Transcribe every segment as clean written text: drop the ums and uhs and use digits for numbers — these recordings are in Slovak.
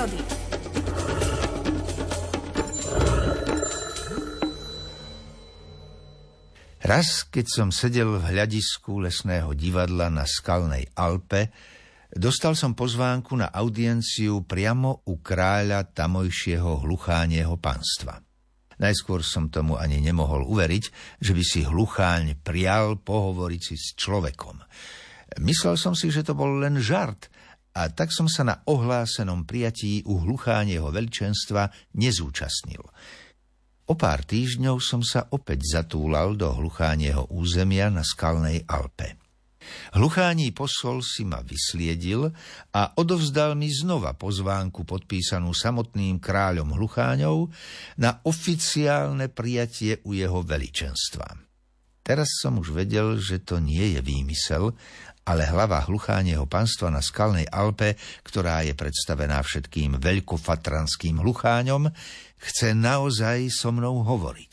prírody. Raz, keď som sedel v hľadisku lesného divadla na Skalnej Alpe, dostal som pozvánku na audienciu priamo u kráľa tamojšieho hluchánieho panstva. Najskôr som tomu ani nemohol uveriť, že by si hlucháň prial pohovoriť si s človekom. Myslel som si, že to bol len žart, a tak som sa na ohlásenom prijatí u hluchánieho veľčenstva nezúčastnil. O pár týždňov som sa opäť zatúlal do hluchánieho územia na Skalnej Alpe. Hluchání posol si ma vysliedil a odovzdal mi znova pozvánku podpísanú samotným kráľom Hlucháňov na oficiálne prijatie u jeho veličenstva. Teraz som už vedel, že to nie je výmysel, ale hlava Hluchánieho panstva na Skalnej Alpe, ktorá je predstavená všetkým veľkofatranským Hlucháňom, chce naozaj so mnou hovoriť.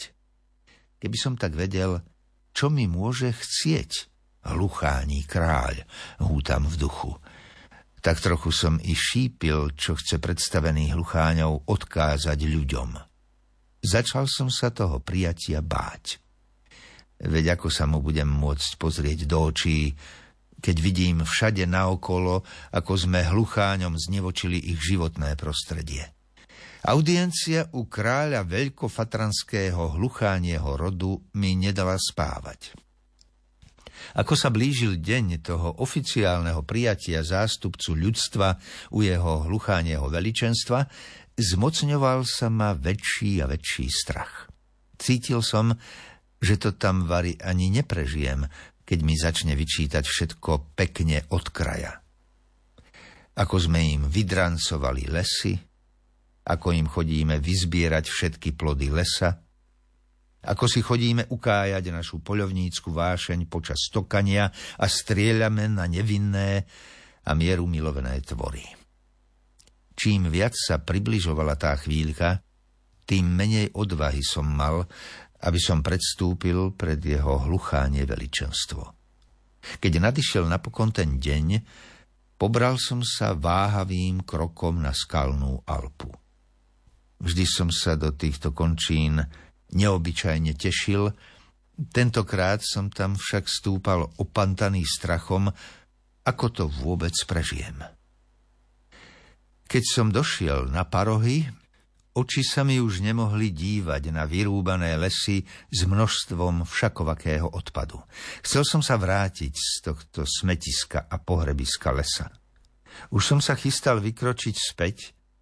Keby som tak vedel, čo mi môže chcieť hluchání kráľ, hútam v duchu. Tak trochu som i šípil, čo chce predstavený Hlucháňov odkázať ľuďom. Začal som sa toho prijatia báť. Veď ako sa mu budem môcť pozrieť do očí, keď vidím všade naokolo, ako sme Hlucháňom znevočili ich životné prostredie. Audiencia u kráľa veľkofatranského hluchánieho rodu mi nedala spávať. Ako sa blížil deň toho oficiálneho prijatia zástupcu ľudstva u jeho hluchánieho veličenstva, zmocňoval sa ma väčší a väčší strach. Cítil som, že to tam vari ani neprežijem, keď mi začne vyčítať všetko pekne od kraja. Ako sme im vydrancovali lesy, ako im chodíme vyzbierať všetky plody lesa, ako si chodíme ukájať našu poľovnícku vášeň počas tokania a strieľame na nevinné a mierumilovné tvory. Čím viac sa približovala tá chvíľka, tým menej odvahy som mal, aby som predstúpil pred jeho hluchánie veličenstvo. Keď nadišiel napokon ten deň, pobral som sa váhavým krokom na Skalnú Alpu. Vždy som sa do týchto končín neobyčajne tešil, tentokrát som tam však stúpal opantaný strachom, ako to vôbec prežijem. Keď som došiel na parohy, oči sa mi už nemohli dívať na vyrúbané lesy s množstvom všakovakého odpadu. Chcel som sa vrátiť z tohto smetiska a pohrebiska lesa. Už som sa chystal vykročiť späť,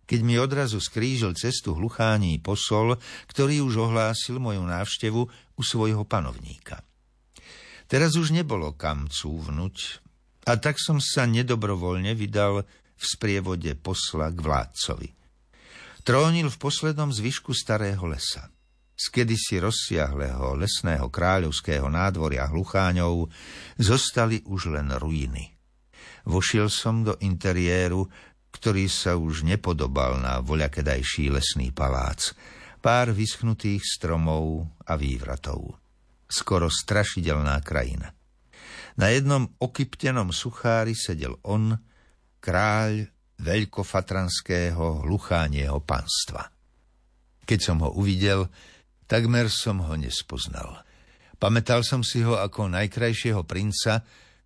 keď mi odrazu skrížil cestu hluchání posol, ktorý už ohlásil moju návštevu u svojho panovníka. Teraz už nebolo kam cúvnuť, a tak som sa nedobrovoľne vydal v sprievode posla k vládcovi. Trónil v poslednom zvyšku starého lesa. Z kedysi rozsiahleho lesného kráľovského nádvoria Hlucháňov zostali už len ruiny. Vošiel som do interiéru, ktorý sa už nepodobal na voľakedajší lesný palác. Pár vyschnutých stromov a vývratov. Skoro strašidelná krajina. Na jednom okyptenom suchári sedel on, kráľ veľkofatranského hluchánieho panstva. Keď som ho uvidel, takmer som ho nespoznal. Pamätal som si ho ako najkrajšieho princa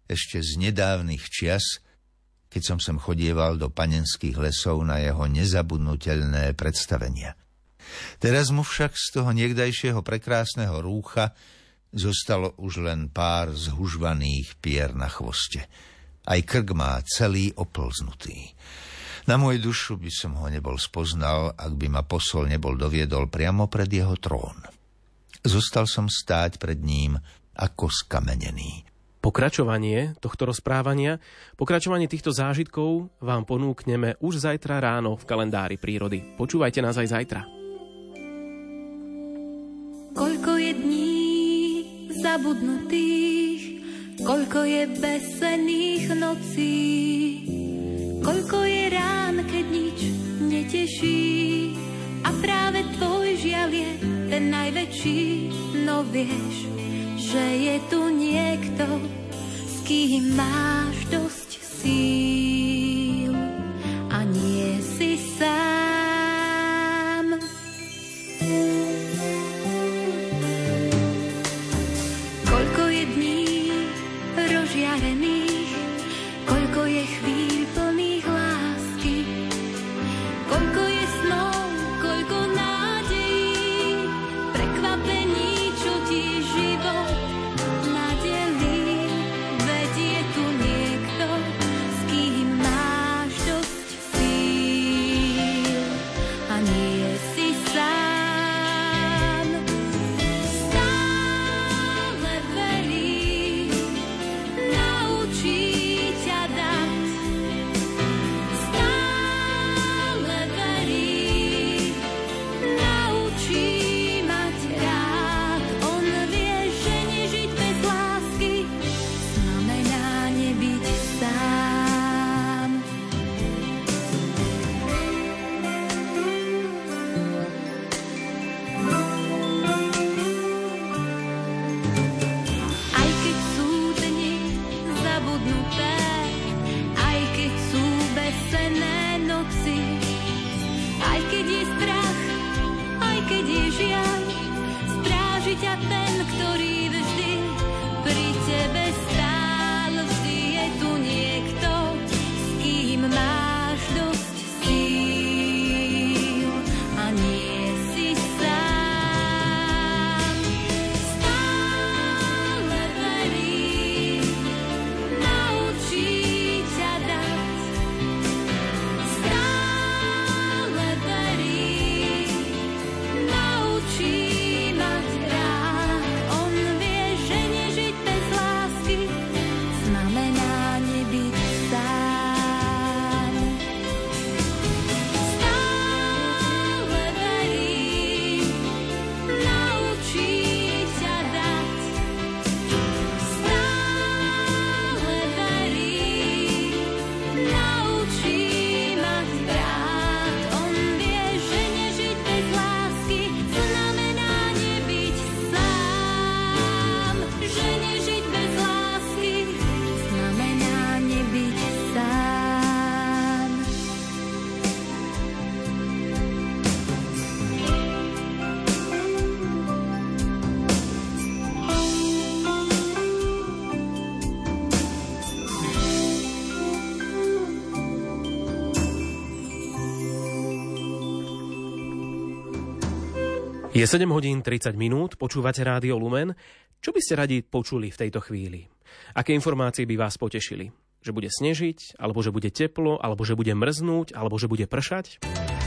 ešte z nedávnych čias, keď som sem chodieval do panenských lesov na jeho nezabudnutelné predstavenia. Teraz mu však z toho niekdajšieho prekrásneho rúcha zostalo už len pár zhužvaných pier na chvoste. Aj krk má celý oplznutý. Na moju dušu by som ho nebol spoznal, ak by ma posol nebol doviedol priamo pred jeho trón. Zostal som stáť pred ním ako skamenený. Pokračovanie týchto zážitkov vám ponúkneme už zajtra ráno v kalendári prírody. Počúvajte nás aj zajtra. Koľko je dní zabudnutých, koľko je besených nocí, koľko je rán, keď nič neteší. A práve tvoj žiaľ je ten najväčší, no vieš, že je tu niekto, s kým máš dosť síl a nie si sám. Je 7:30, počúvate Rádio Lumen. Čo by ste radi počuli v tejto chvíli? Aké informácie by vás potešili? Že bude snežiť, alebo že bude teplo, alebo že bude mrznúť, alebo že bude pršať?